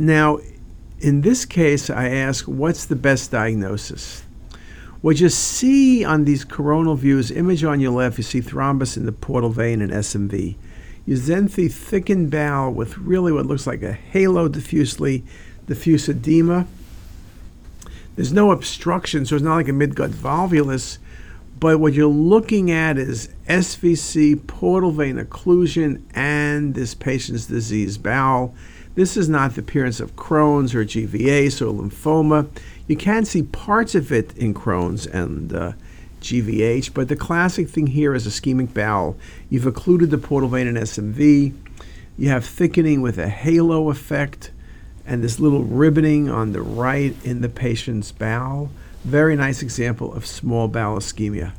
Now, in this case, I ask, what's the best diagnosis? What you see on these coronal views, image on your left, you see thrombus in the portal vein and SMV. You then see thickened bowel with really what looks like a halo diffuse edema. There's no obstruction, so it's not like a midgut volvulus, but what you're looking at is SVC, portal vein occlusion, and this patient's diseased bowel. This is not the appearance of Crohn's or GVA, so lymphoma. You can see parts of it in Crohn's and GVH, but the classic thing here is ischemic bowel. You've occluded the portal vein in SMV. You have thickening with a halo effect and this little ribboning on the right in the patient's bowel. Very nice example of small bowel ischemia.